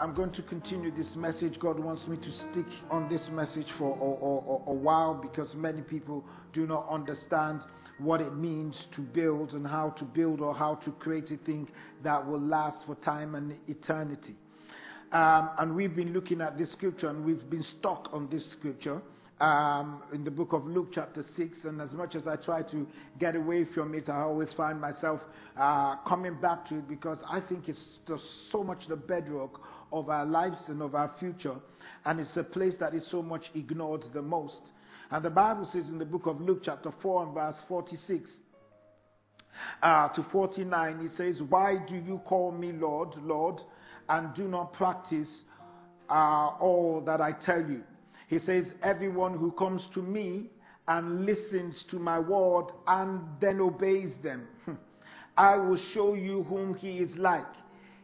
I'm going to continue this message. God wants me to stick on this message for a while, because many people do not understand what it means to build and how to build or how to create a thing that will last for time and eternity. And we've been looking at this scripture, and we've been stuck on this scripture in the book of Luke chapter 6. And as much as I try to get away from it, I always find myself coming back to it, because I think it's just so much the bedrock of our lives and of our future, and it's a place that is so much ignored the most. And the Bible says in the book of Luke chapter 4 and verse 46 to 49, it says, "Why do you call me Lord, Lord, and do not practice all that I tell you?" He says, "Everyone who comes to me and listens to my word and then obeys them, I will show you whom he is like.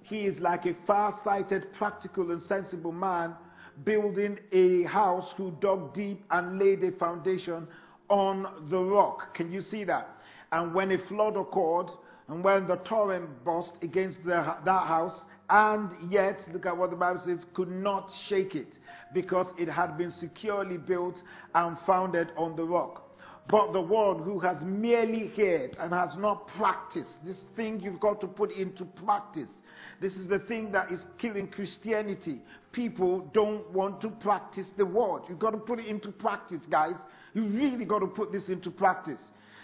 He is like a far-sighted, practical and sensible man, building a house, who dug deep and laid a foundation on the rock." Can you see that? "And when a flood occurred, and when the torrent burst against that house, and yet," look at what the Bible says, "could not shake it, because it had been securely built and founded on the rock. But the one who has merely heard and has not practiced," this thing you've got to put into practice. This is the thing that is killing Christianity. People don't want to practice the word. You've got to put it into practice, guys. You really got to put this into practice.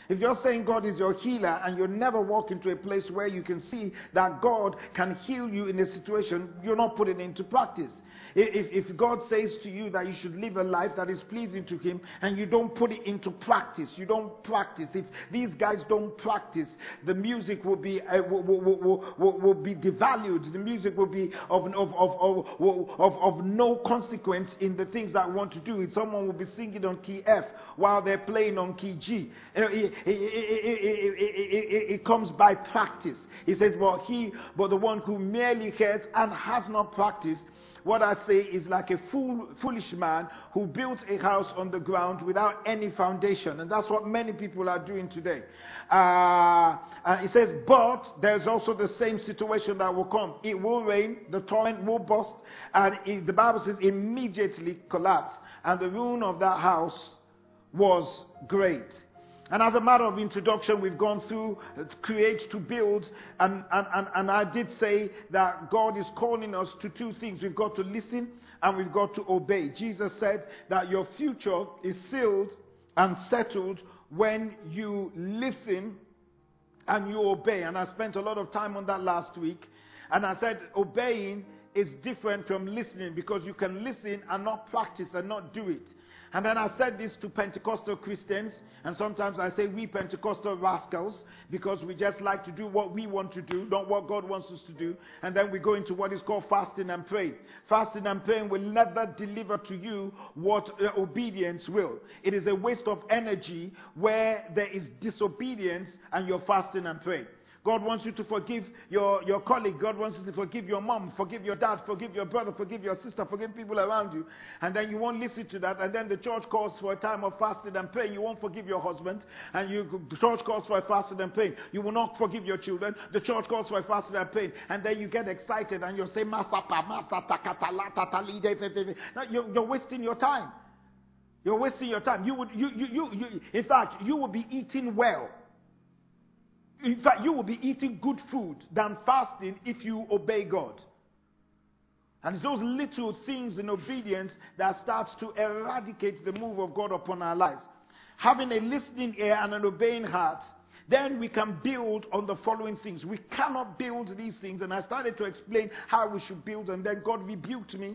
If you're saying God is your healer and you never walk into a place where you can see that God can heal you in a situation, you're not putting it into practice. If God says to you that you should live a life that is pleasing to Him, and you don't put it into practice, you don't practice. If these guys don't practice, the music will be devalued. The music will be of no consequence in the things that I want to do. If someone will be singing on key F while they're playing on key G. It comes by practice. He says, but the one who merely hears and has not practiced what I say is like a foolish man who built a house on the ground without any foundation. And that's what many people are doing today. It says, but there's also the same situation that will come. It will rain, the torrent will burst, and the Bible says immediately collapse. And the ruin of that house was great. And as a matter of introduction, we've gone through create to build, and I did say that God is calling us to two things. We've got to listen and we've got to obey. Jesus said that your future is sealed and settled when you listen and you obey. And I spent a lot of time on that last week. And I said obeying is different from listening, because you can listen and not practice and not do it. And then I said this to Pentecostal Christians, and sometimes I say we Pentecostal rascals, because we just like to do what we want to do, not what God wants us to do. And then we go into what is called fasting and praying. Fasting and praying will never deliver to you what obedience will. It is a waste of energy where there is disobedience and you're fasting and praying. God wants you to forgive your colleague. God wants you to forgive your mom, forgive your dad, forgive your brother, forgive your sister, forgive people around you. And then you won't listen to that. And then the church calls for a time of fasting and praying. You won't forgive your husband. And the church calls for a fasting and praying. You will not forgive your children. The church calls for a fasting and praying. And then you get excited and you say, Now you're wasting your time. You're wasting your time. In fact, you will be eating well. In fact, you will be eating good food than fasting if you obey God. And it's those little things in obedience that starts to eradicate the move of God upon our lives. Having a listening ear and an obeying heart, then we can build on the following things. We cannot build these things. And I started to explain how we should build, and then God rebuked me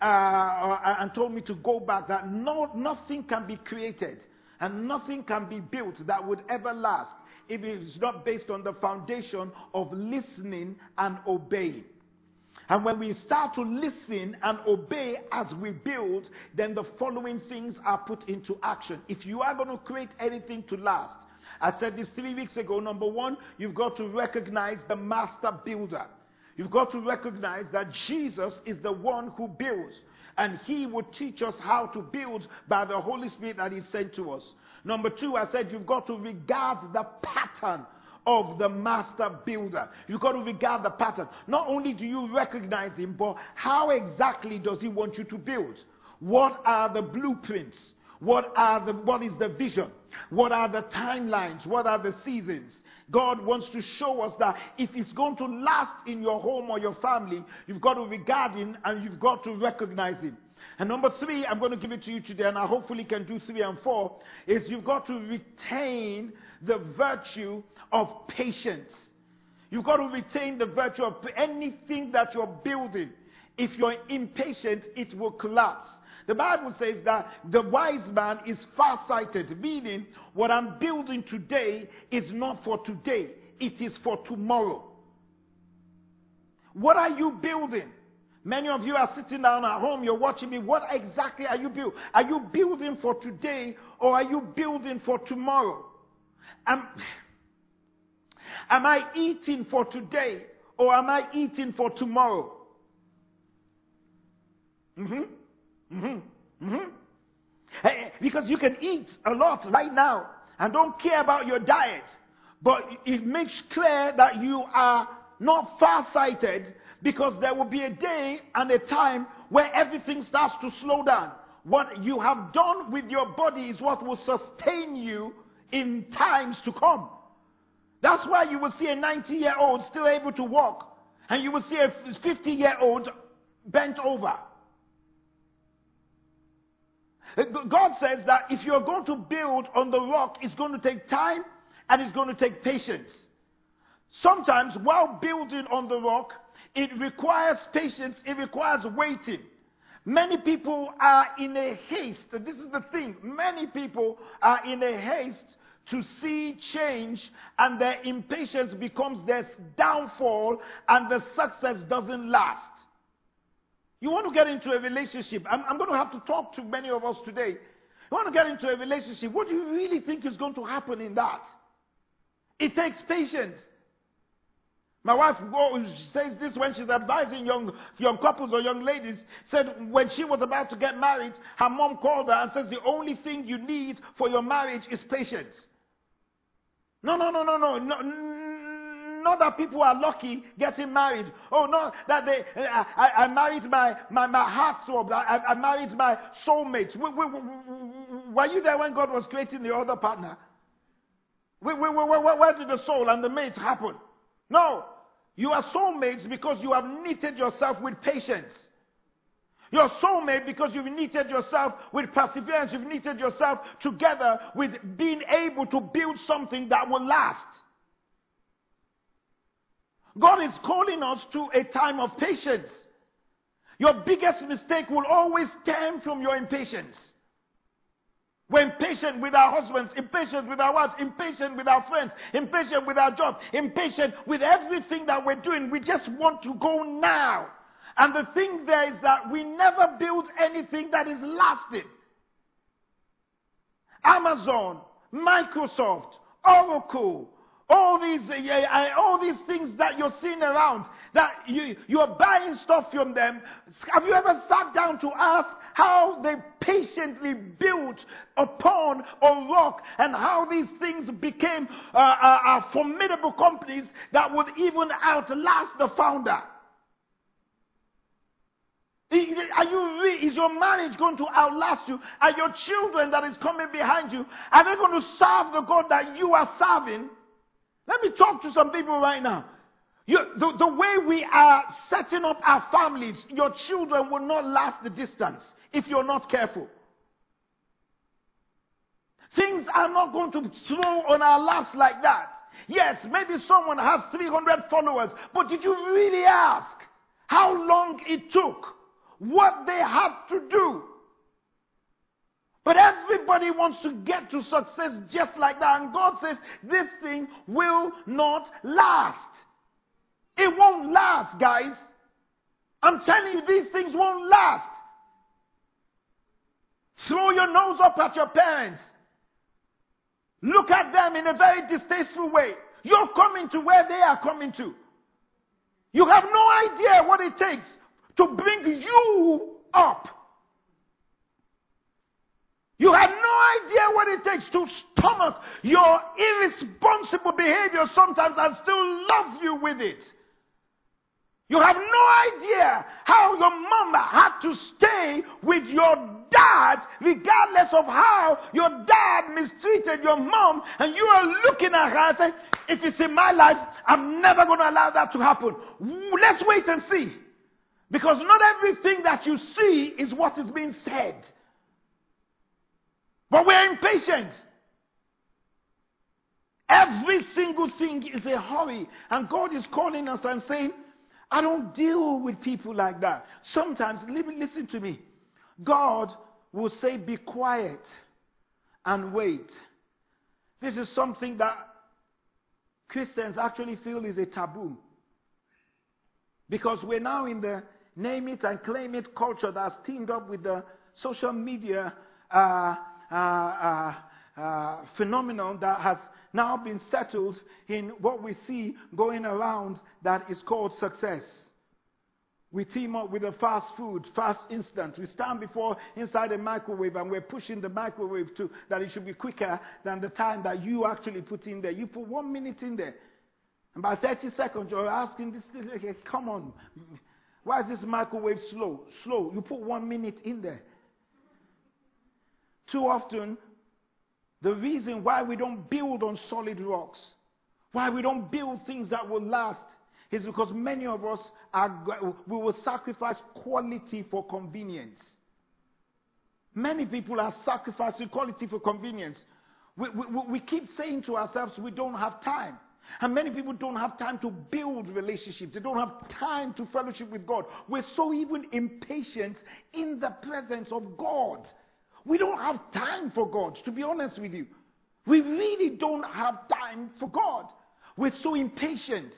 and told me to go back, that nothing can be created and nothing can be built that would ever last if it is not based on the foundation of listening and obeying. And when we start to listen and obey as we build, then the following things are put into action. If you are going to create anything to last, I said this 3 weeks ago, number one, you've got to recognize the master builder. You've got to recognize that Jesus is the one who builds. And he will teach us how to build by the Holy Spirit that he sent to us. Number two, I said you've got to regard the pattern of the master builder. You've got to regard the pattern. Not only do you recognize him, but how exactly does he want you to build? What are the blueprints? What is the vision? What are the timelines? What are the seasons? God wants to show us that if it's going to last in your home or your family, you've got to regard him and you've got to recognize him. And number three, I'm going to give it to you today, and I hopefully can do 3 and 4, is you've got to retain the virtue of patience. You've got to retain the virtue of anything that you're building. If you're impatient, it will collapse. The Bible says that the wise man is farsighted, meaning what I'm building today is not for today, it is for tomorrow. What are you building? Many of you are sitting down at home, you're watching me. What exactly are you building? Are you building for today or are you building for tomorrow? Am I eating for today or am I eating for tomorrow? Because you can eat a lot right now and don't care about your diet, but it makes clear that you are not farsighted, because there will be a day and a time where everything starts to slow down. What you have done with your body is what will sustain you in times to come. That's why you will see a 90-year-old still able to walk, and you will see a 50-year-old bent over. God says that if you're going to build on the rock, it's going to take time and it's going to take patience. Sometimes while building on the rock, it requires patience, it requires waiting. Many people are in a haste. This is the thing. Many people are in a haste to see change, and their impatience becomes their downfall, and the success doesn't last. You want to get into a relationship. I'm going to have to talk to many of us today. You want to get into a relationship. What do you really think is going to happen in that? It takes patience. My wife says this when she's advising young couples or young ladies. Said when she was about to get married, her mom called her and says the only thing you need for your marriage is patience. Not that people are lucky getting married. Oh, not that I married my heartthrob. I married my soulmate. Were you there when God was creating the other partner? Where did the soul and the mate happen? No. You are soulmates because you have knitted yourself with patience. You are soulmate because you've knitted yourself with perseverance. You've knitted yourself together with being able to build something that will last. God is calling us to a time of patience. Your biggest mistake will always stem from your impatience. We're impatient with our husbands, impatient with our wives, impatient with our friends, impatient with our job, impatient with everything that we're doing. We just want to go now. And the thing there is that we never build anything that is lasting. Amazon, Microsoft, Oracle, all these things that you're seeing around, that you're buying stuff from them. Have you ever sat down to ask how they patiently built upon a rock and how these things became formidable companies that would even outlast the founder? Is your marriage going to outlast you? Are your children that is coming behind you, are they going to serve the God that you are serving? Let me talk to some people right now. The way we are setting up our families, your children will not last the distance if you're not careful. Things are not going to throw on our laps like that. Yes, maybe someone has 300 followers, but did you really ask how long it took? What they had to do? But everybody wants to get to success just like that. And God says, this thing will not last. It won't last, guys. I'm telling you, these things won't last. Throw your nose up at your parents. Look at them in a very distasteful way. You're coming to where they are coming to. You have no idea what it takes to bring you up. You have no idea what it takes to stomach your irresponsible behavior sometimes and still love you with it. You have no idea how your mama had to stay with your dad, regardless of how your dad mistreated your mom, and you are looking at her and saying, if it's in my life, I'm never going to allow that to happen. Let's wait and see. Because not everything that you see is what is being said. But we're impatient. Every single thing is a hurry. And God is calling us and saying, I don't deal with people like that. Sometimes, listen to me. God will say, be quiet and wait. This is something that Christians actually feel is a taboo. Because we're now in the name it and claim it culture that's teamed up with the social media phenomenon that has now been settled in what we see going around that is called success. We team up with a fast food, fast instant. We stand before inside a microwave and we're pushing the microwave to that it should be quicker than the time that you actually put in there. You put 1 minute in there. And by 30 seconds you're asking this, come on, why is this microwave slow? You put 1 minute in there. Too often, the reason why we don't build on solid rocks, why we don't build things that will last, is because many of us we will sacrifice quality for convenience. Many people are sacrificing quality for convenience. We keep saying to ourselves, we don't have time. And many people don't have time to build relationships. They don't have time to fellowship with God. We're so even impatient in the presence of God. We don't have time for God, to be honest with you. We really don't have time for God. We're so impatient.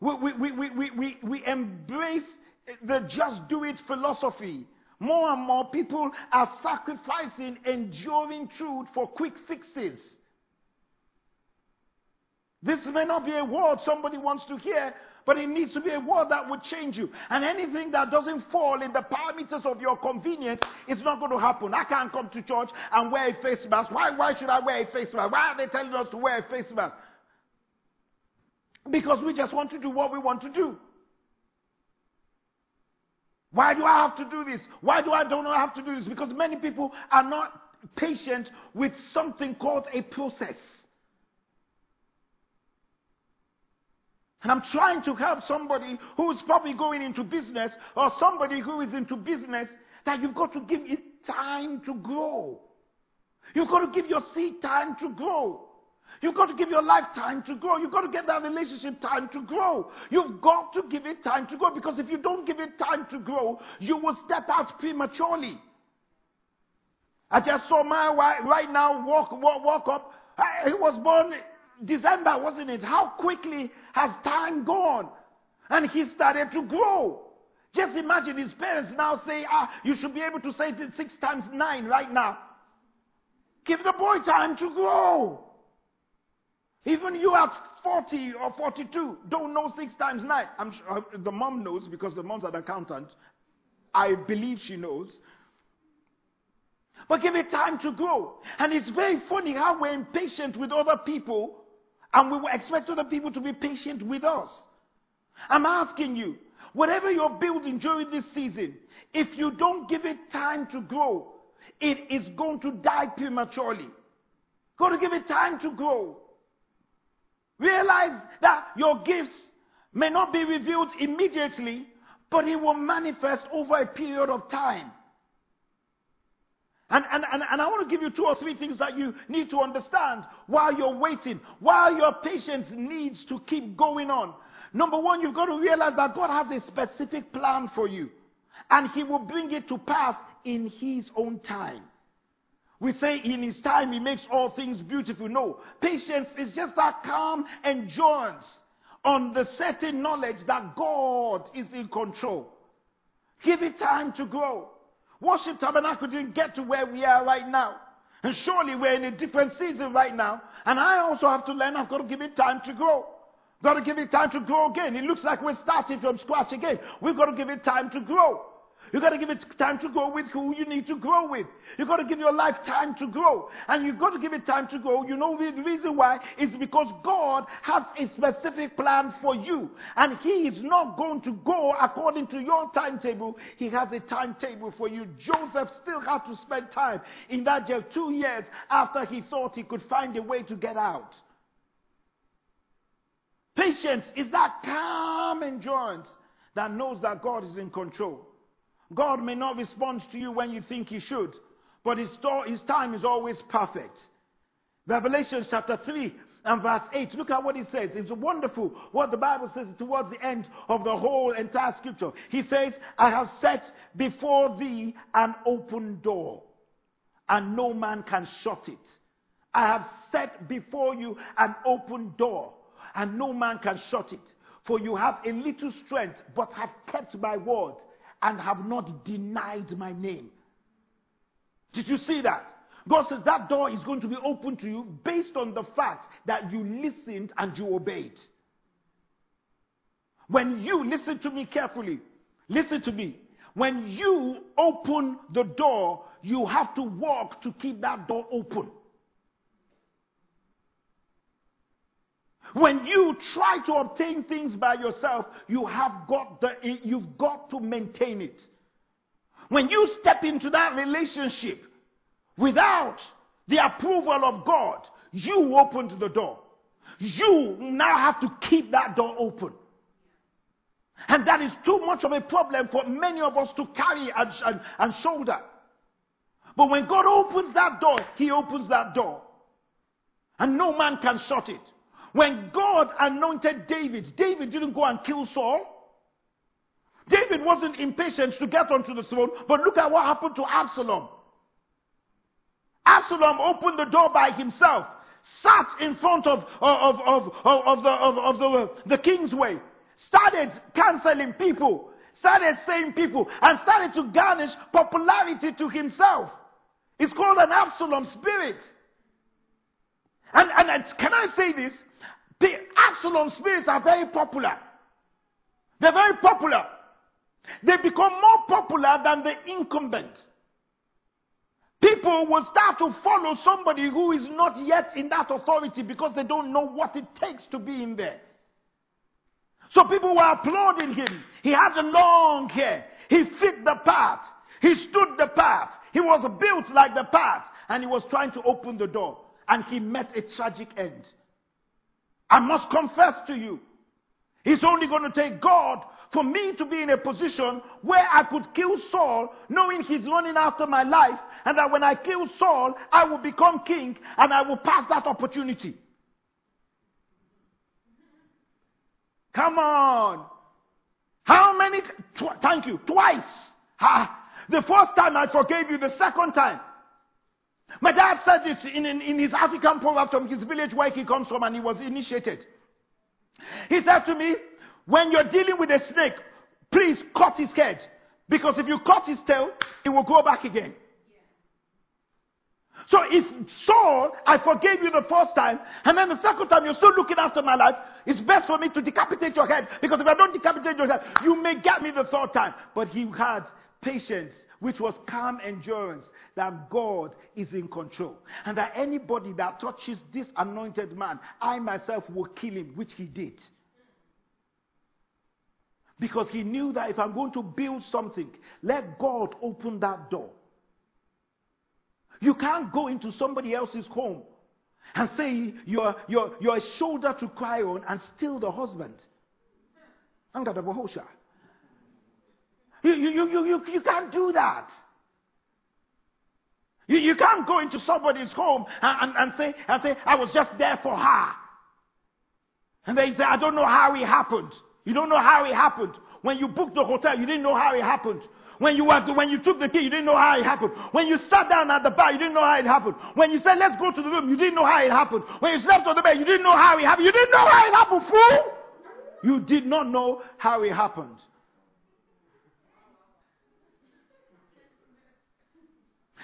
We embrace the just do it philosophy. More and more people are sacrificing enduring truth for quick fixes. This may not be a word somebody wants to hear, but it needs to be a word that would change you. And anything that doesn't fall in the parameters of your convenience is not going to happen. I can't come to church and wear a face mask. Why should I wear a face mask? Why are they telling us to wear a face mask? Because we just want to do what we want to do. Why do I have to do this? Why do I don't have to do this? Because many people are not patient with something called a process. And I'm trying to help somebody who's probably going into business or somebody who is into business that you've got to give it time to grow. You've got to give your seed time to grow. You've got to give your life time to grow. You've got to give that relationship time to grow. You've got to give it time to grow, because if you don't give it time to grow, you will step out prematurely. I just saw my wife right now walk up. He was born December, wasn't it? How quickly has time gone? And he started to grow. Just imagine his parents now say, you should be able to say 6 times 9 right now. Give the boy time to grow. Even you at 40 or 42 don't know 6 times 9. I'm sure the mom knows, because the mom's an accountant. I believe she knows. But give it time to grow. And it's very funny how we're impatient with other people and we expect other people to be patient with us. I'm asking you, whatever you're building during this season, if you don't give it time to grow, it is going to die prematurely. Got to give it time to grow. Realize that your gifts may not be revealed immediately, but it will manifest over a period of time. And I want to give you 2 or 3 things that you need to understand while you're waiting, while your patience needs to keep going on. Number one, you've got to realize that God has a specific plan for you, and He will bring it to pass in His own time. We say in His time He makes all things beautiful. No, patience is just that calm endurance on the certain knowledge that God is in control. Give it time to grow. Worship Tabernacle didn't get to where we are right now. And surely we're in a different season right now. And I also have to learn. I've got to give it time to grow. Got to give it time to grow again. It looks like we're starting from scratch again. We've got to give it time to grow. You've got to give it time to grow with who you need to grow with. You've got to give your life time to grow. And you've got to give it time to grow. You know the reason why? It's because God has a specific plan for you. And He is not going to go according to your timetable. He has a timetable for you. Joseph still had to spend time in that jail 2 years after he thought he could find a way to get out. Patience is that calm endurance that knows that God is in control. God may not respond to you when you think He should, but His time is always perfect. Revelation chapter 3 and verse 8, look at what it says. It's wonderful what the Bible says towards the end of the whole entire scripture. He says, I have set before thee an open door, and no man can shut it. I have set before you an open door, and no man can shut it. For you have a little strength, but have kept my word, and have not denied my name. Did you see that? God says that door is going to be open to you based on the fact that you listened and you obeyed. When you listen to me carefully, listen to me. When you open the door, you have to walk to keep that door open. When you try to obtain things by yourself, you've got to maintain it. When you step into that relationship without the approval of God, you opened the door. You now have to keep that door open. And that is too much of a problem for many of us to carry and shoulder. But when God opens that door, He opens that door. And no man can shut it. When God anointed David, David didn't go and kill Saul. David wasn't impatient to get onto the throne, but look at what happened to Absalom. Absalom opened the door by himself, sat in front of the king's way, started canceling people, started saying people, and started to garnish popularity to himself. It's called an Absalom spirit. And can I say this? The Absalom spirits are very popular. They're very popular. They become more popular than the incumbent. People will start to follow somebody who is not yet in that authority because they don't know what it takes to be in there. So people were applauding him. He had a long hair. He fit the part. He stood the part. He was built like the part. And he was trying to open the door. And he met a tragic end. I must confess to you, it's only going to take God for me to be in a position where I could kill Saul, knowing he's running after my life, and that when I kill Saul, I will become king, and I will pass that opportunity. Come on. How many? Thank you. Twice. The first time I forgave you, the second time. My dad said this in his African proverb from his village where he comes from, and he was initiated. He said to me, when you're dealing with a snake, please cut his head. Because if you cut his tail, it will go back again. So if Saul, I forgave you the first time, and then the second time you're still looking after my life, it's best for me to decapitate your head. Because if I don't decapitate your head, you may get me the third time. But he had patience, which was calm endurance, that God is in control. And that anybody that touches this anointed man, I myself will kill him, which he did. Because he knew that if I'm going to build something, let God open that door. You can't go into somebody else's home and say you're a shoulder to cry on and steal the husband. You can't do that. You can't go into somebody's home and say, I was just there for her. And they say, I don't know how it happened. You don't know how it happened. When you booked the hotel, you didn't know how it happened. When you took the key, you didn't know how it happened. When you sat down at the bar, you didn't know how it happened. When you said, let's go to the room, you didn't know how it happened. When you slept on the bed, you didn't know how it happened. You didn't know how it happened, fool! You did not know how it happened.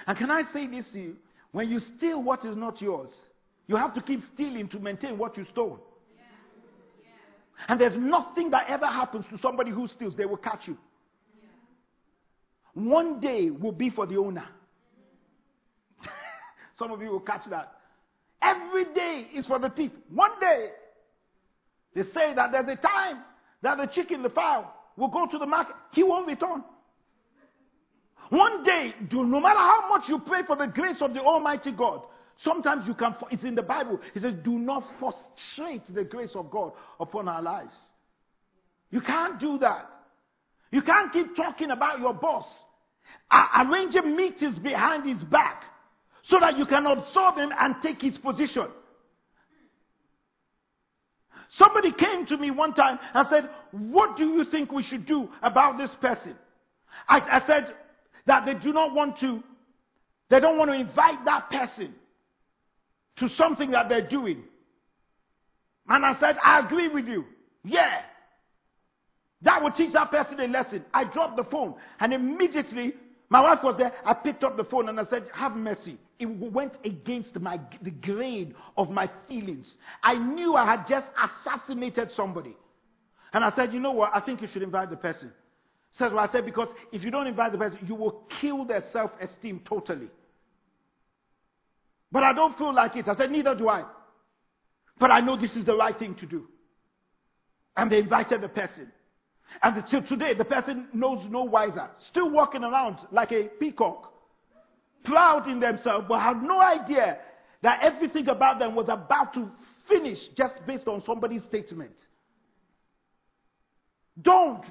And can I say this to you? When you steal what is not yours, you have to keep stealing to maintain what you stole. Yeah. Yeah. And there's nothing that ever happens to somebody who steals. They will catch you. Yeah. One day will be for the owner. Yeah. Some of you will catch that. Every day is for the thief. One day. They say that there's a time that the chicken, the fowl, will go to the market. He won't return. One day, no matter how much you pray for the grace of the Almighty God, sometimes you can, it's in the Bible, it says, do not frustrate the grace of God upon our lives. You can't do that. You can't keep talking about your boss, arranging meetings behind his back so that you can absorb him and take his position. Somebody came to me one time and said, what do you think we should do about this person? I said that they don't want to invite that person to something that they're doing. And I said, I agree with you. Yeah. That will teach that person a lesson. I dropped the phone and immediately, my wife was there, I picked up the phone and I said, have mercy. It went against the grain of my feelings. I knew I had just assassinated somebody. And I said, you know what? I think you should invite the person. So I said, because if you don't invite the person, you will kill their self-esteem totally. But I don't feel like it. I said, neither do I. But I know this is the right thing to do. And they invited the person. And till today, the person knows no wiser. Still walking around like a peacock. Proud in themselves, but had no idea that everything about them was about to finish just based on somebody's statement. Don't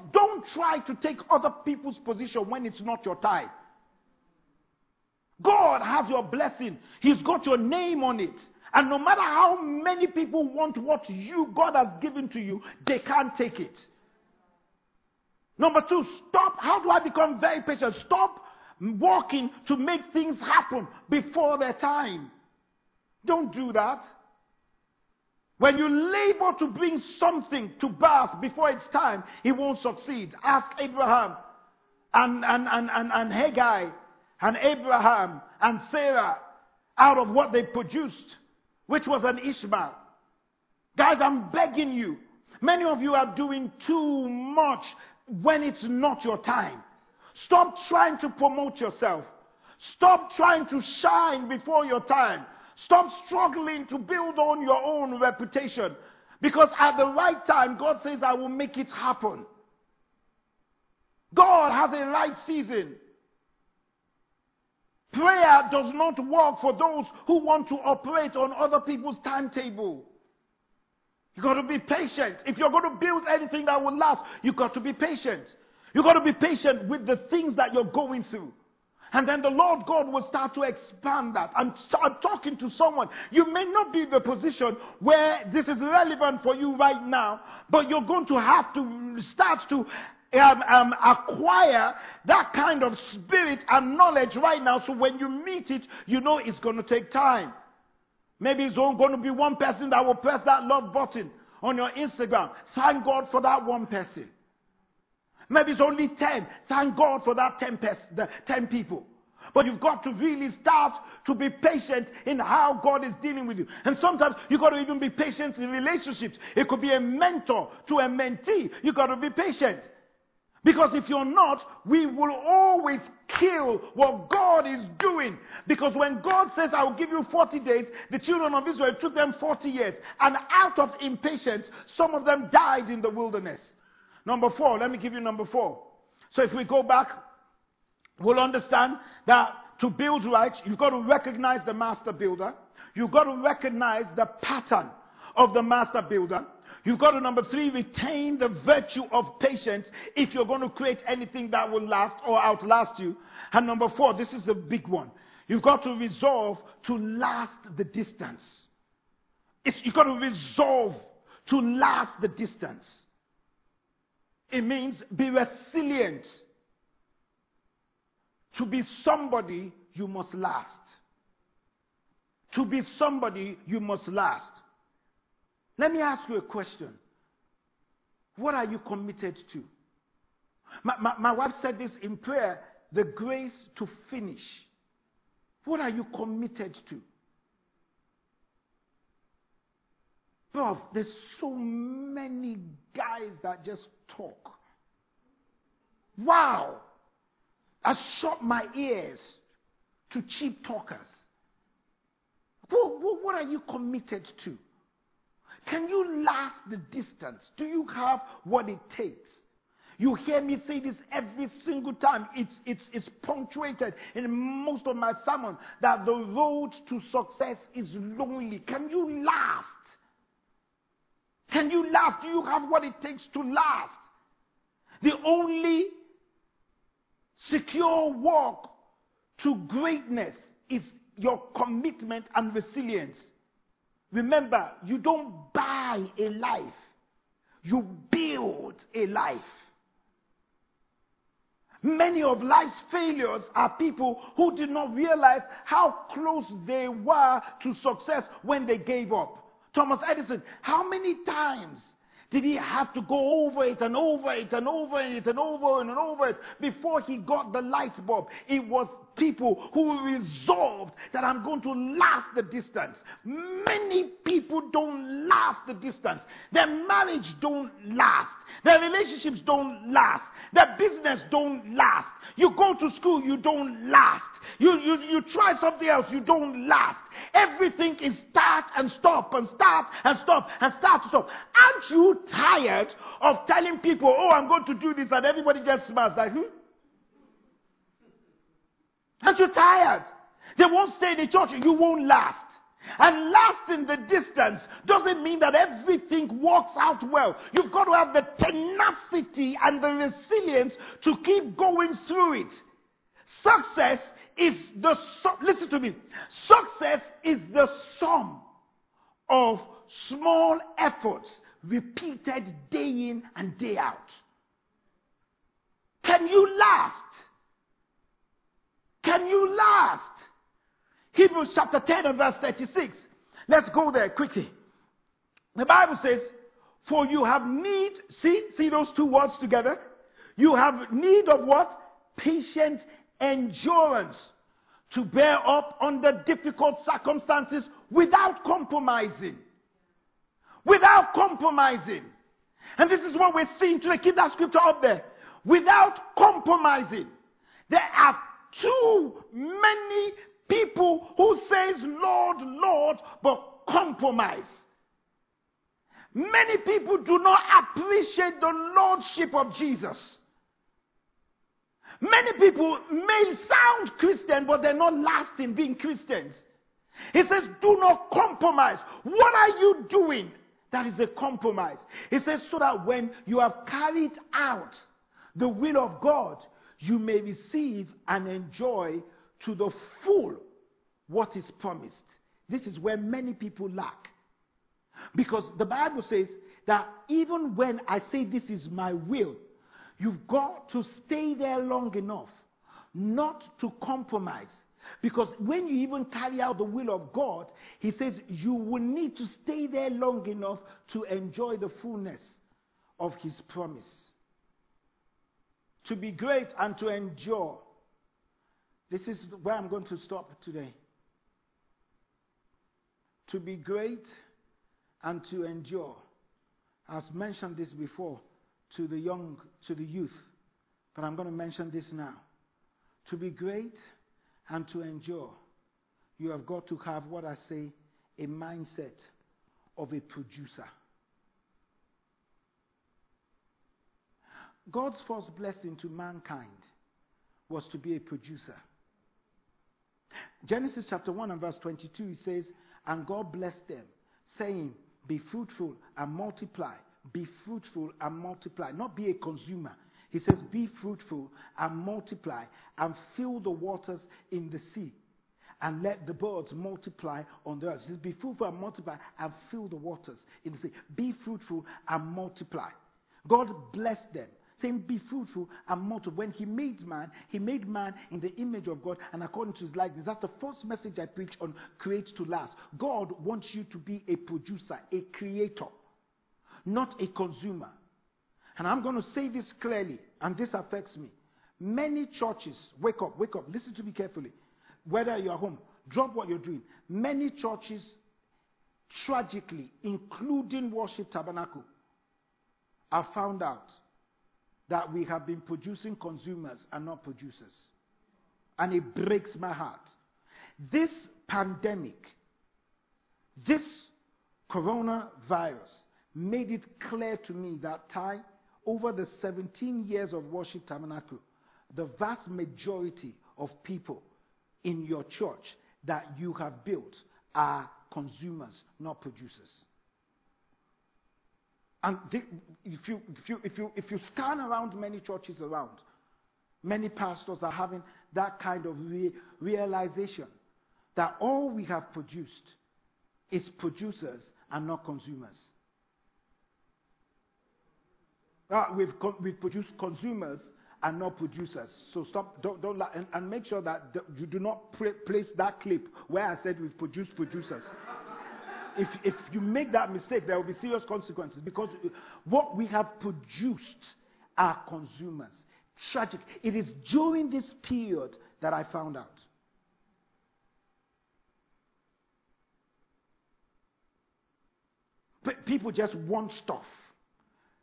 try to take other people's position when it's not your time. God has your blessing. He's got your name on it. And no matter how many people want what God has given to you, they can't take it. Number two, stop. How do I become very patient? Stop working to make things happen before their time. Don't do that. When you labor to bring something to birth before its time, it won't succeed. Ask Abraham and Haggai and Abraham and Sarah out of what they produced, which was an Ishmael. Guys, I'm begging you. Many of you are doing too much when it's not your time. Stop trying to promote yourself. Stop trying to shine before your time. Stop struggling to build on your own reputation. Because at the right time, God says, I will make it happen. God has a right season. Prayer does not work for those who want to operate on other people's timetable. You've got to be patient. If you're going to build anything that will last, you've got to be patient. You've got to be patient with the things that you're going through. And then the Lord God will start to expand that. I'm talking to someone. You may not be in the position where this is relevant for you right now, but you're going to have to start to acquire that kind of spirit and knowledge right now. So when you meet it, you know it's going to take time. Maybe it's only going to be one person that will press that love button on your Instagram. Thank God for that one person. Maybe it's only 10. Thank God for that 10 people. But you've got to really start to be patient in how God is dealing with you. And sometimes you've got to even be patient in relationships. It could be a mentor to a mentee. You've got to be patient. Because if you're not, we will always kill what God is doing. Because when God says, I will give you 40 days, the children of Israel took them 40 years. And out of impatience, some of them died in the wilderness. Number four, let me give you number four. So if we go back, we'll understand that to build right, you've got to recognize the master builder. You've got to recognize the pattern of the master builder. You've got to, number three, retain the virtue of patience if you're going to create anything that will last or outlast you. And number four, this is a big one. You've got to resolve to last the distance. You've got to resolve to last the distance. It means be resilient. To be somebody, you must last. To be somebody, you must last. Let me ask you a question. What are you committed to? My wife said this in prayer, the grace to finish. What are you committed to? Bro, there's so many guys that just talk. Wow! I shut my ears to cheap talkers. What are you committed to? Can you last the distance? Do you have what it takes? You hear me say this every single time. It's punctuated in most of my sermon that the road to success is lonely. Can you last? Can you last? Do you have what it takes to last? The only secure walk to greatness is your commitment and resilience. Remember, you don't buy a life. You build a life. Many of life's failures are people who did not realize how close they were to success when they gave up. Thomas Edison, how many times did he have to go over it and over it and over it and over and over it before he got the light bulb? It was people who resolved that I'm going to last the distance. Many people don't last the distance. Their marriage don't last. Their relationships don't last. Their business don't last. You go to school, you don't last. You try something else, you don't last. Everything is start and stop and start and stop and start and stop. Aren't you tired of telling people, oh, I'm going to do this, and everybody just smiles like, Aren't you tired? They won't stay in the church. You won't last. And lasting the distance doesn't mean that everything works out well. You've got to have the tenacity and the resilience to keep going through it. Success is the sum. Listen to me. Success is the sum of small efforts repeated day in and day out. Can you last? Can you last? Hebrews chapter 10 and verse 36. Let's go there quickly. The Bible says, for you have need, see those two words together? You have need of what? Patient endurance to bear up under difficult circumstances without compromising. Without compromising. And this is what we're seeing today. Keep that scripture up there. Without compromising. There are too many people who says, Lord, Lord, but compromise. Many people do not appreciate the Lordship of Jesus. Many people may sound Christian, but they're not lasting being Christians. He says, do not compromise. What are you doing? That is a compromise. He says, so that when you have carried out the will of God, you may receive and enjoy to the full what is promised. This is where many people lack. Because the Bible says that even when I say this is my will, you've got to stay there long enough not to compromise. Because when you even carry out the will of God, he says you will need to stay there long enough to enjoy the fullness of his promise. To be great and to endure. This is where I'm going to stop today. To be great and to endure. I've mentioned this before to the young, to the youth, but I'm going to mention this now. To be great and to endure, you have got to have what I say, a mindset of a producer. God's first blessing to mankind was to be a producer. Genesis chapter 1 and verse 22 says, and God blessed them, saying, be fruitful and multiply. Be fruitful and multiply. Not be a consumer. He says, be fruitful and multiply and fill the waters in the sea and let the birds multiply on the earth. He says, be fruitful and multiply and fill the waters in the sea. Be fruitful and multiply. God blessed them, saying, be fruitful and multiply. When he made man in the image of God and according to his likeness. That's the first message I preach on Create to Last. God wants you to be a producer, a creator, not a consumer. And I'm going to say this clearly, and this affects me. Many churches, wake up, listen to me carefully. Whether you're home, drop what you're doing. Many churches, tragically, including Worship Tabernacle, have found out that we have been producing consumers and not producers. And it breaks my heart. This pandemic, this coronavirus, made it clear to me that Tai, over the 17 years of Worship Tabernacle, the vast majority of people in your church that you have built are consumers, not producers. And if you scan around many churches around, many pastors are having that kind of realization that all we have produced is producers and not consumers. We've produced consumers and not producers. So stop, don't make sure that you do not place that clip where I said we've produced producers. If you make that mistake, there will be serious consequences, because what we have produced are consumers. Tragic. It is during this period that I found out. People just want stuff.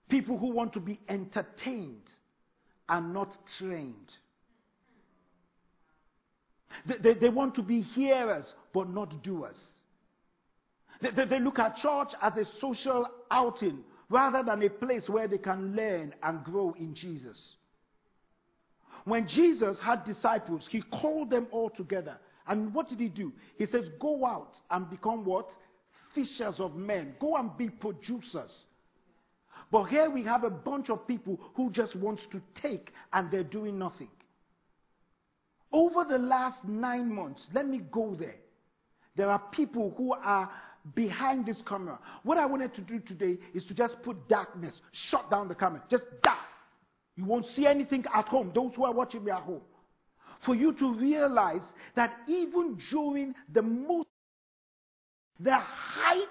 People who want to be entertained are not trained. They want to be hearers but not doers. They look at church as a social outing rather than a place where they can learn and grow in Jesus. When Jesus had disciples, he called them all together. And what did he do? He says, go out and become what? Fishers of men. Go and be producers. But here we have a bunch of people who just want to take, and they're doing nothing. Over the last 9 months, let me go there. There are people who are behind this camera. What I wanted to do today is to just put darkness, shut down the camera, just dark. You won't see anything at home, those who are watching me at home. For you to realize that even during the height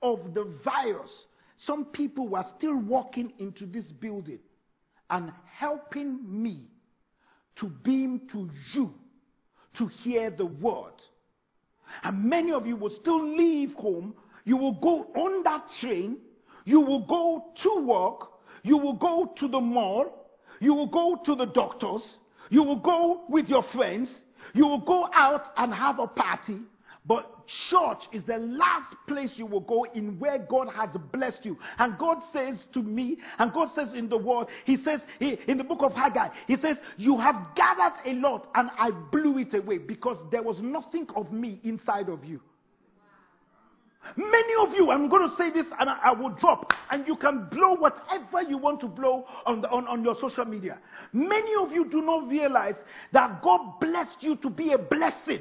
of the virus, some people were still walking into this building and helping me to beam to you to hear the word. And many of you will still leave home. You will go on that train. You will go to work. You will go to the mall. You will go to the doctors. You will go with your friends. You will go out and have a party. But church is the last place you will go in where God has blessed you. And God says to me, and God says in the word, he says in the book of Haggai, he says, you have gathered a lot and I blew it away because there was nothing of me inside of you. Many of you, I'm going to say this and I will drop, and you can blow whatever you want to blow on your social media. Many of you do not realize that God blessed you to be a blessing.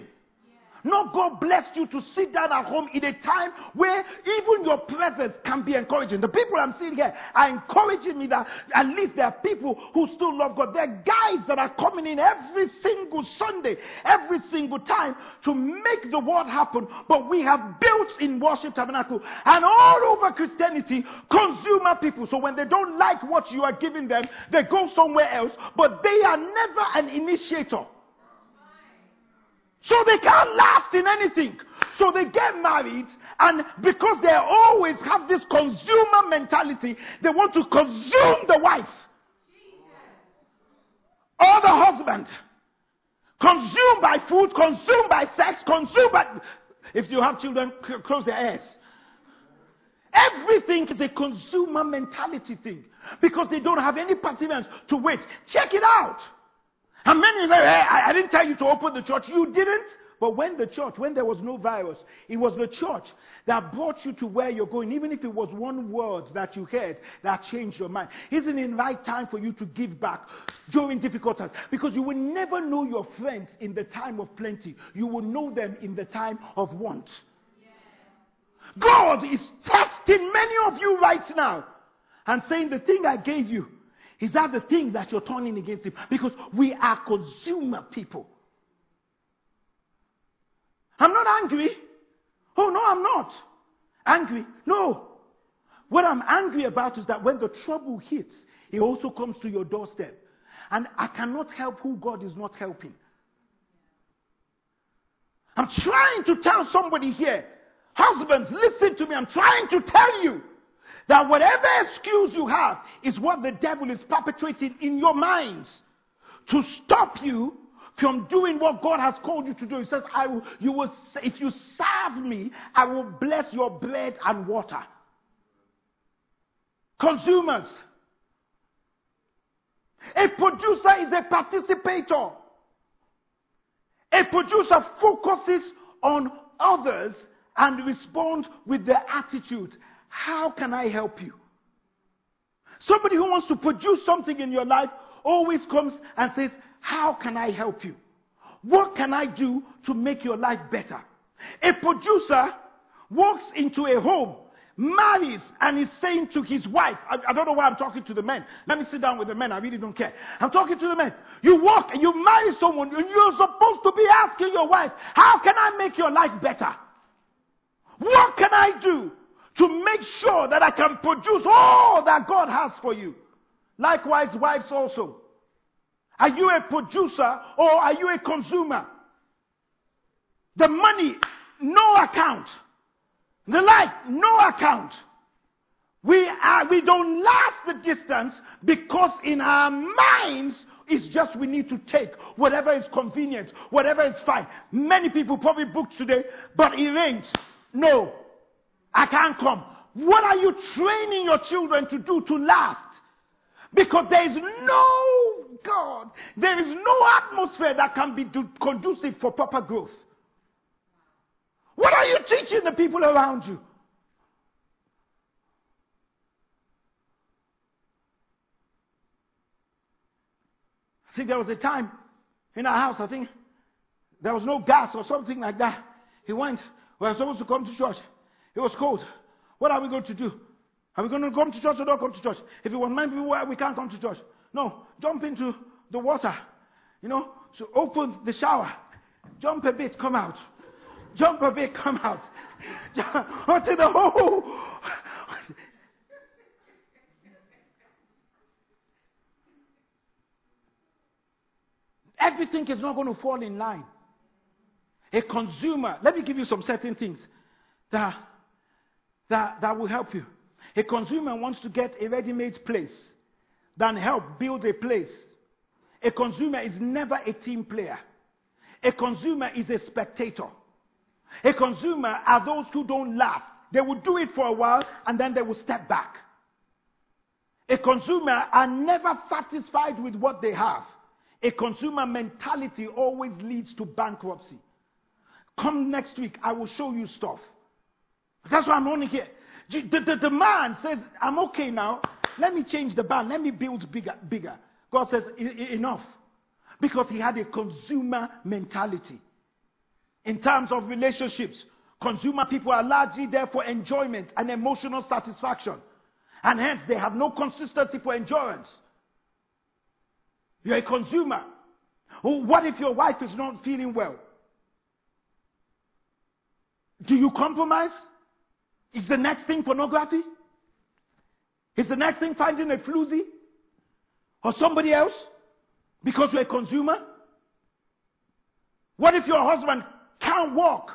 No, God blessed you to sit down at home in a time where even your presence can be encouraging. The people I'm seeing here are encouraging me that at least there are people who still love God. There are guys that are coming in every single Sunday, every single time to make the word happen. But we have built in Worship Tabernacle and all over Christianity, consumer people. So when they don't like what you are giving them, they go somewhere else. But they are never an initiator. So they can't last in anything. So they get married, and because they always have this consumer mentality, they want to consume the wife or the husband. Consumed by food, consumed by sex, consumed by... If you have children, close their ears. Everything is a consumer mentality thing because they don't have any perseverance to wait. Check it out. And many say, hey, I didn't tell you to open the church. You didn't. But when there was no virus, it was the church that brought you to where you're going. Even if it was one word that you heard that changed your mind. Isn't it right time for you to give back during difficult times? Because you will never know your friends in the time of plenty. You will know them in the time of want. Yeah. God is testing many of you right now and saying, the thing I gave you, is that the thing that you're turning against him? Because we are consumer people. I'm not angry. Oh, no, I'm not angry. No. What I'm angry about is that when the trouble hits, it also comes to your doorstep. And I cannot help who God is not helping. I'm trying to tell somebody here, husbands, listen to me. I'm trying to tell you that whatever excuse you have is what the devil is perpetrating in your minds to stop you from doing what God has called you to do. He says, if you serve me, I will bless your bread and water. Consumers. A producer is a participator. A producer focuses on others and responds with their attitude. How can I help you? Somebody who wants to produce something in your life always comes and says, how can I help you? What can I do to make your life better? A producer walks into a home, marries, and is saying to his wife, I don't know why I'm talking to the men. Let me sit down with the men. I really don't care. I'm talking to the men. You walk and you marry someone and you're supposed to be asking your wife, how can I make your life better? What can I do to make sure that I can produce all that God has for you? Likewise, wives also. Are you a producer or are you a consumer? The money, no account. The life, no account. We don't last the distance because in our minds, it's just we need to take whatever is convenient, whatever is fine. Many people probably booked today, but it rains. No, I can't come. What are you training your children to do to last? Because there is no God, there is no atmosphere that can be conducive for proper growth. What are you teaching the people around you? I think there was a time in our house, I think there was no gas or something like that. He went, we were supposed to come to church. It was cold. What are we going to do? Are we going to come to church or not come to church? If it was 9 people, we can't come to church. No, jump into the water. You know, so open the shower. Jump a bit, come out. Jump a bit, come out. Until the whole... Everything is not going to fall in line. A consumer... Let me give you some certain things that will help you. A consumer wants to get a ready-made place than help build a place. A consumer is never a team player. A consumer is a spectator. A consumer are those who don't last. They will do it for a while and then they will step back. A consumer are never satisfied with what they have. A consumer mentality always leads to bankruptcy. Come next week, I will show you stuff. That's why I'm only here. The man says, I'm okay now. Let me change the band. Let me build bigger. God says, enough. Because he had a consumer mentality. In terms of relationships, consumer people are largely there for enjoyment and emotional satisfaction. And hence, they have no consistency for endurance. You're a consumer. What if your wife is not feeling well? Do you compromise? Is the next thing pornography? Is the next thing finding a floozy? Or somebody else? Because you're a consumer? What if your husband can't walk?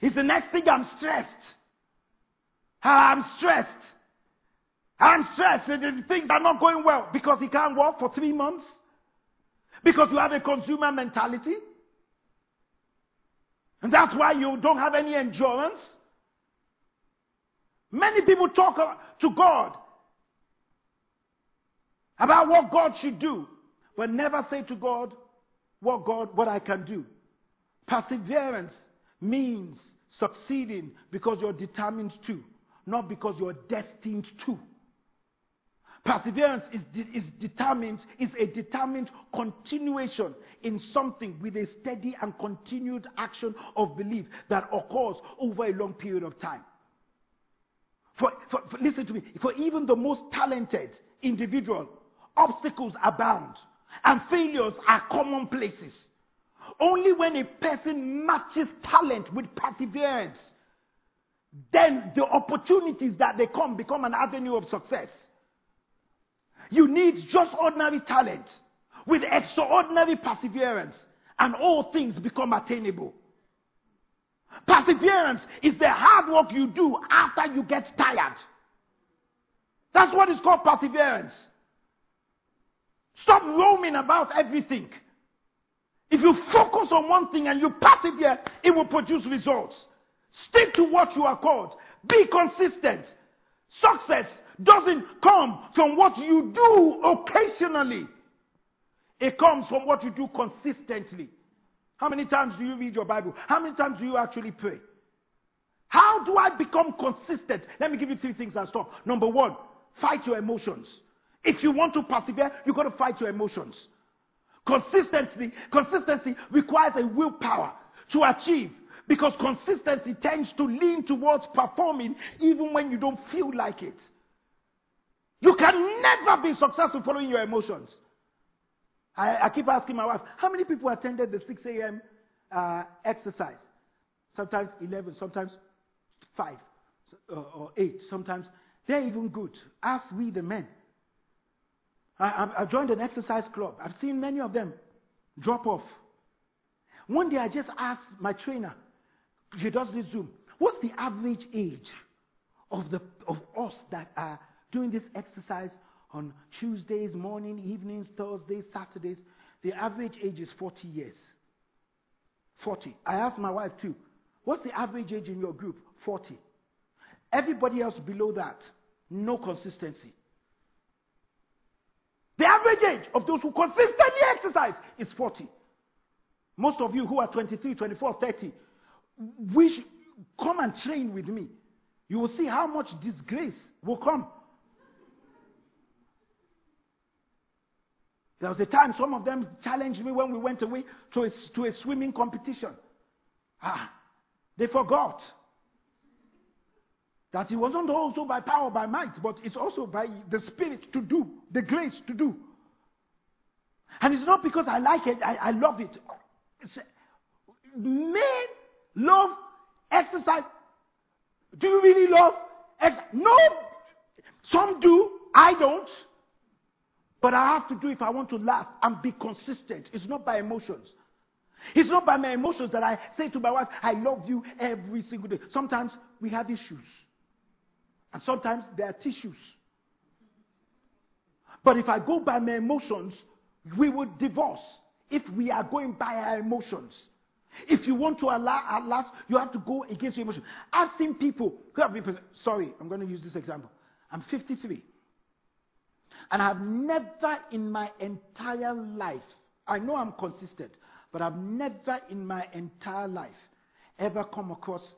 Is the next thing I'm stressed. Things are not going well because he can't walk for 3 months? Because you have a consumer mentality? And that's why you don't have any endurance? Many people talk to God about what God should do, but never say to God, what I can do. Perseverance means succeeding because you're determined to, not because you're destined to. Perseverance is a determined continuation in something with a steady and continued action of belief that occurs over a long period of time. Listen to me, for even the most talented individual, obstacles abound and failures are commonplaces. Only when a person matches talent with perseverance then the opportunities that they come become an avenue of success. You need just ordinary talent with extraordinary perseverance, and all things become attainable. Perseverance is the hard work you do after you get tired. That's what is called perseverance. Stop roaming about everything. If you focus on one thing and you persevere, it will produce results. Stick to what you are called. Be consistent. Success doesn't come from what you do occasionally. It comes from what you do consistently. How many times do you read your Bible? How many times do you actually pray? How do I become consistent? Let me give you three things and stop. Number one, fight your emotions. If you want to persevere, you've got to fight your emotions. Consistency requires a willpower to achieve, because consistency tends to lean towards performing even when you don't feel like it. You can never be successful following your emotions. I keep asking my wife, how many people attended the 6 a.m. Exercise? Sometimes 11, sometimes 5 or 8, sometimes. They're even good. Ask we the men. I've joined an exercise club. I've seen many of them drop off. One day I just asked my trainer, she does this Zoom, what's the average age of us that are doing this exercise on Tuesdays, morning, evenings, Thursdays, Saturdays? The average age is 40 years. 40. I asked my wife too, what's the average age in your group? 40. Everybody else below that, no consistency. The average age of those who consistently exercise is 40. Most of you who are 23, 24, 30, come and train with me. You will see how much disgrace will come. There was a time some of them challenged me when we went away to a swimming competition. They forgot that it wasn't also by power, by might, but it's also by the Spirit to do, the grace to do. And it's not because I like it, I love it. Men love exercise. Do you really love exercise? No. Some do, I don't. But I have to do if I want to last and be consistent. It's not by emotions. It's not by my emotions that I say to my wife, I love you every single day. Sometimes we have issues. And sometimes there are tissues. But if I go by my emotions, we would divorce if we are going by our emotions. If you want to last, you have to go against your emotions. I've seen people who have been, sorry, I'm going to use this example. I'm 53. And I've never in my entire life, I know I'm consistent, but I've never in my entire life ever come across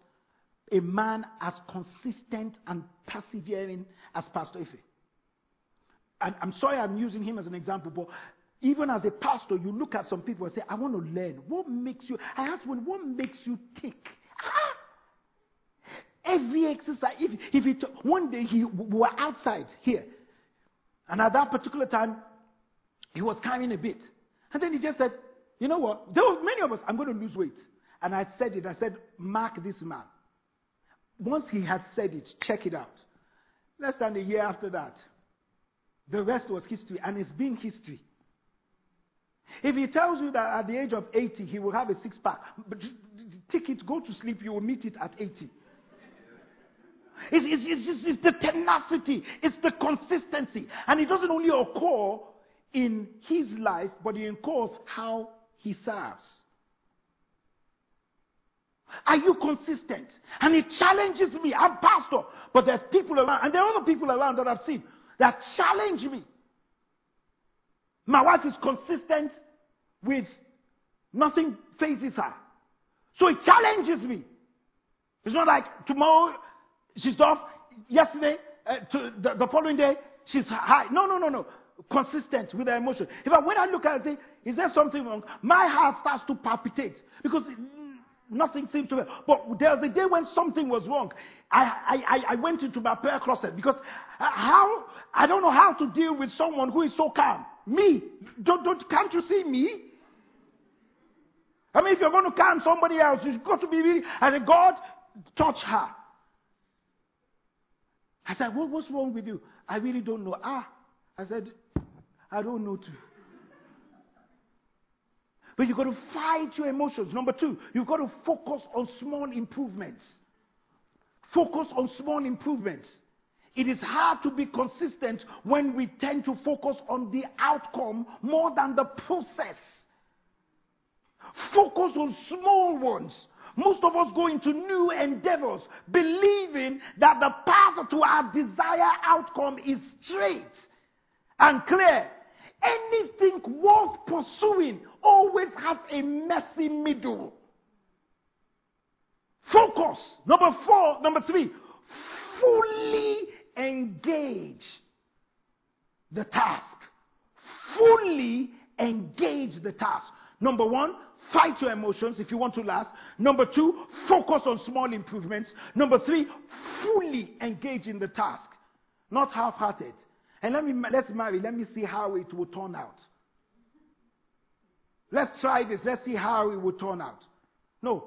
a man as consistent and persevering as Pastor Ife. And I'm sorry I'm using him as an example, but even as a pastor, you look at some people and say, I want to learn. What makes you? I ask one, what makes you tick? Every exercise. One day we were outside here, and at that particular time, he was carrying a bit. And then he just said, you know what? There were many of us, I'm going to lose weight. And I said it. I said, mark this man. Once he has said it, check it out. Less than a year after that, the rest was history. And it's been history. If he tells you that at the age of 80, he will have a six-pack, but take it, go to sleep, you will meet it at 80. It's the tenacity. It's the consistency. And it doesn't only occur in his life, but it occurs how he serves. Are you consistent? And it challenges me. I'm pastor, but there's people around, and there are other people around that I've seen that challenge me. My wife is consistent with nothing phases her. So it challenges me. It's not like tomorrow she's off, yesterday, the following day she's high. No. Consistent with her emotion. In fact, when I look at it and say, is there something wrong? My heart starts to palpitate because nothing seems to work. But there was a day when something was wrong. I went into my prayer closet because I don't know how to deal with someone who is so calm. Me, can't you see me? I mean, if you're going to calm somebody else, you've got to be really. I said, God, touch her. I said, what's wrong with you? I really don't know. I said, I don't know too. But you've got to fight your emotions. Number two, you've got to focus on small improvements. Focus on small improvements. It is hard to be consistent when we tend to focus on the outcome more than the process. Focus on small ones. Most of us go into new endeavors believing that the path to our desired outcome is straight and clear. Anything worth pursuing always has a messy middle. Focus. Number three, fully engage the task. Fully engage the task. Number one, fight your emotions if you want to last. Number two, focus on small improvements. Number three, fully engage in the task. Not half-hearted. And let's see how it will turn out. Let's try this, let's see how it will turn out. No,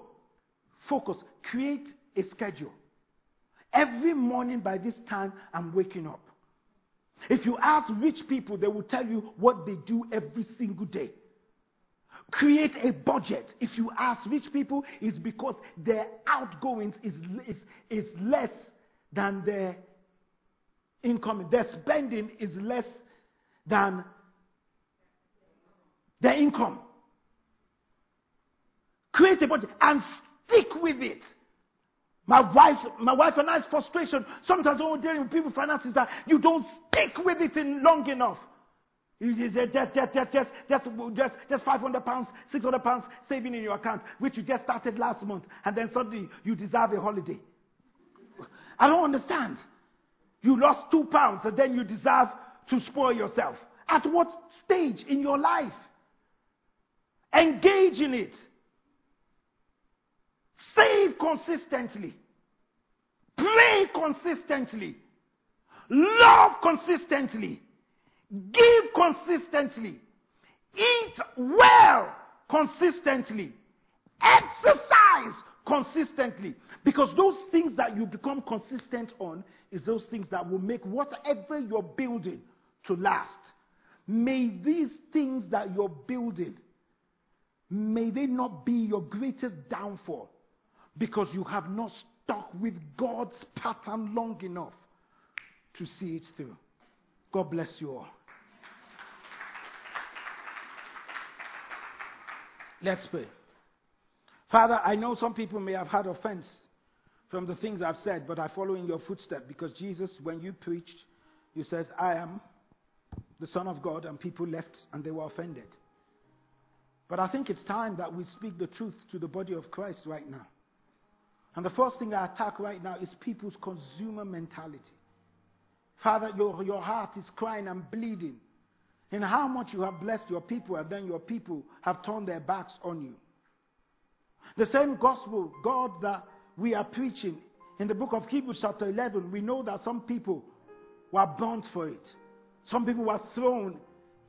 focus, create a schedule. Every morning by this time, I'm waking up. If you ask rich people, they will tell you what they do every single day. Create a budget. If you ask rich people, it's because their outgoings is less than their income. Their spending is less than their income. Create a budget and stick with it. My wife and I's frustration sometimes when we're dealing with people's finances that you don't stick with it in long enough. You say, just £500, £600 saving in your account, which you just started last month, and then suddenly you deserve a holiday. I don't understand. You lost 2 pounds, and then you deserve to spoil yourself. At what stage in your life? Engage in it. Save consistently. Pray consistently. Love consistently. Give consistently. Eat well consistently. Exercise consistently. Because those things that you become consistent on is those things that will make whatever you're building to last. May these things that you're building, may they not be your greatest downfall because you have not stuck with God's pattern long enough to see it through. God bless you all. Let's pray. Father, I know some people may have had offense from the things I've said, but I follow in your footsteps because Jesus, when you preached, you said, I am the Son of God, and people left and they were offended. But I think it's time that we speak the truth to the body of Christ right now. And the first thing I attack right now is people's consumer mentality. Father, your heart is crying and bleeding. And how much you have blessed your people, and then your people have turned their backs on you. The same gospel, God, that we are preaching in the book of Hebrews chapter 11, we know that some people were burnt for it. Some people were thrown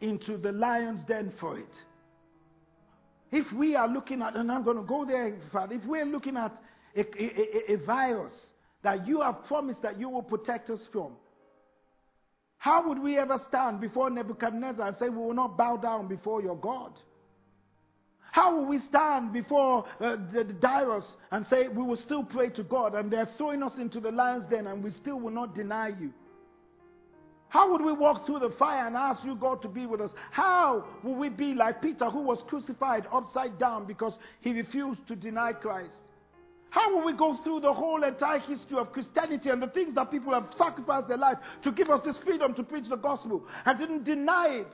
into the lion's den for it. If we are looking at, and I'm going to go there, Father, if we're looking at a virus that you have promised that you will protect us from, how would we ever stand before Nebuchadnezzar and say we will not bow down before your God? How will we stand before Darius and say we will still pray to God, and they're throwing us into the lion's den and we still will not deny you? How would we walk through the fire and ask you, God, to be with us? How will we be like Peter, who was crucified upside down because he refused to deny Christ? How will we go through the whole entire history of Christianity and the things that people have sacrificed their life to give us this freedom to preach the gospel and didn't deny it?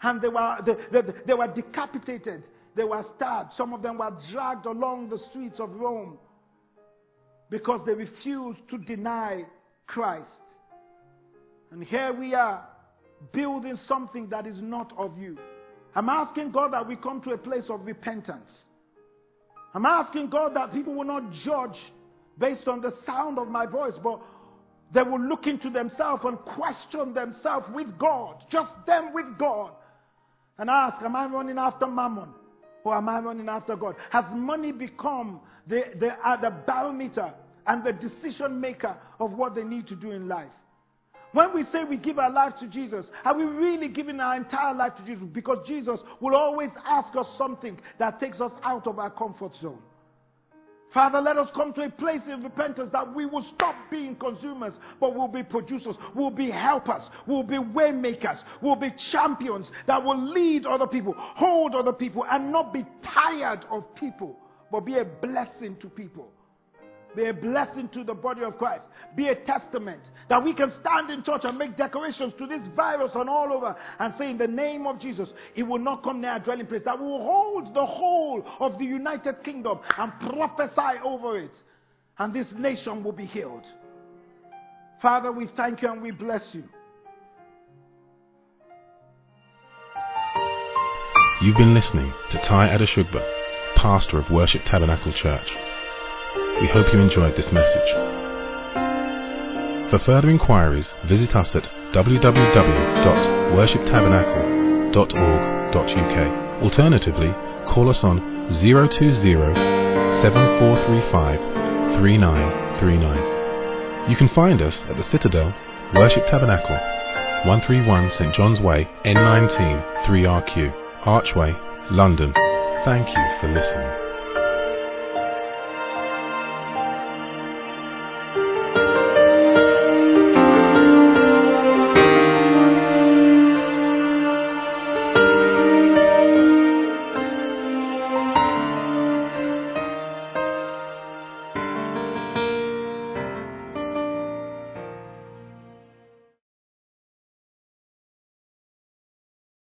And they were decapitated. They were stabbed. Some of them were dragged along the streets of Rome because they refused to deny Christ. And here we are building something that is not of you. I'm asking God that we come to a place of repentance. I'm asking God that people will not judge based on the sound of my voice, but they will look into themselves and question themselves with God, just them with God, and ask, am I running after Mammon or am I running after God? Has money become the barometer and the decision maker of what they need to do in life. When we say we give our life to Jesus, are we really giving our entire life to Jesus? Because Jesus will always ask us something that takes us out of our comfort zone. Father, let us come to a place of repentance that we will stop being consumers, but we'll be producers, we'll be helpers, we'll be way makers, we'll be champions that will lead other people, hold other people, and not be tired of people, but be a blessing to people. Be a blessing to the body of Christ. Be a testament that we can stand in church and make decorations to this virus and all over and say, in the name of Jesus, it will not come near our dwelling place. That we will hold the whole of the United Kingdom and prophesy over it. And this nation will be healed. Father, we thank you and we bless you. You've been listening to Tai Adeshoba, pastor of Worship Tabernacle Church. We hope you enjoyed this message. For further inquiries, visit us at www.worshiptabernacle.org.uk. Alternatively, call us on 020-7435-3939. You can find us at the Citadel, Worship Tabernacle, 131 St John's Way, N19 3RQ, Archway, London. Thank you for listening.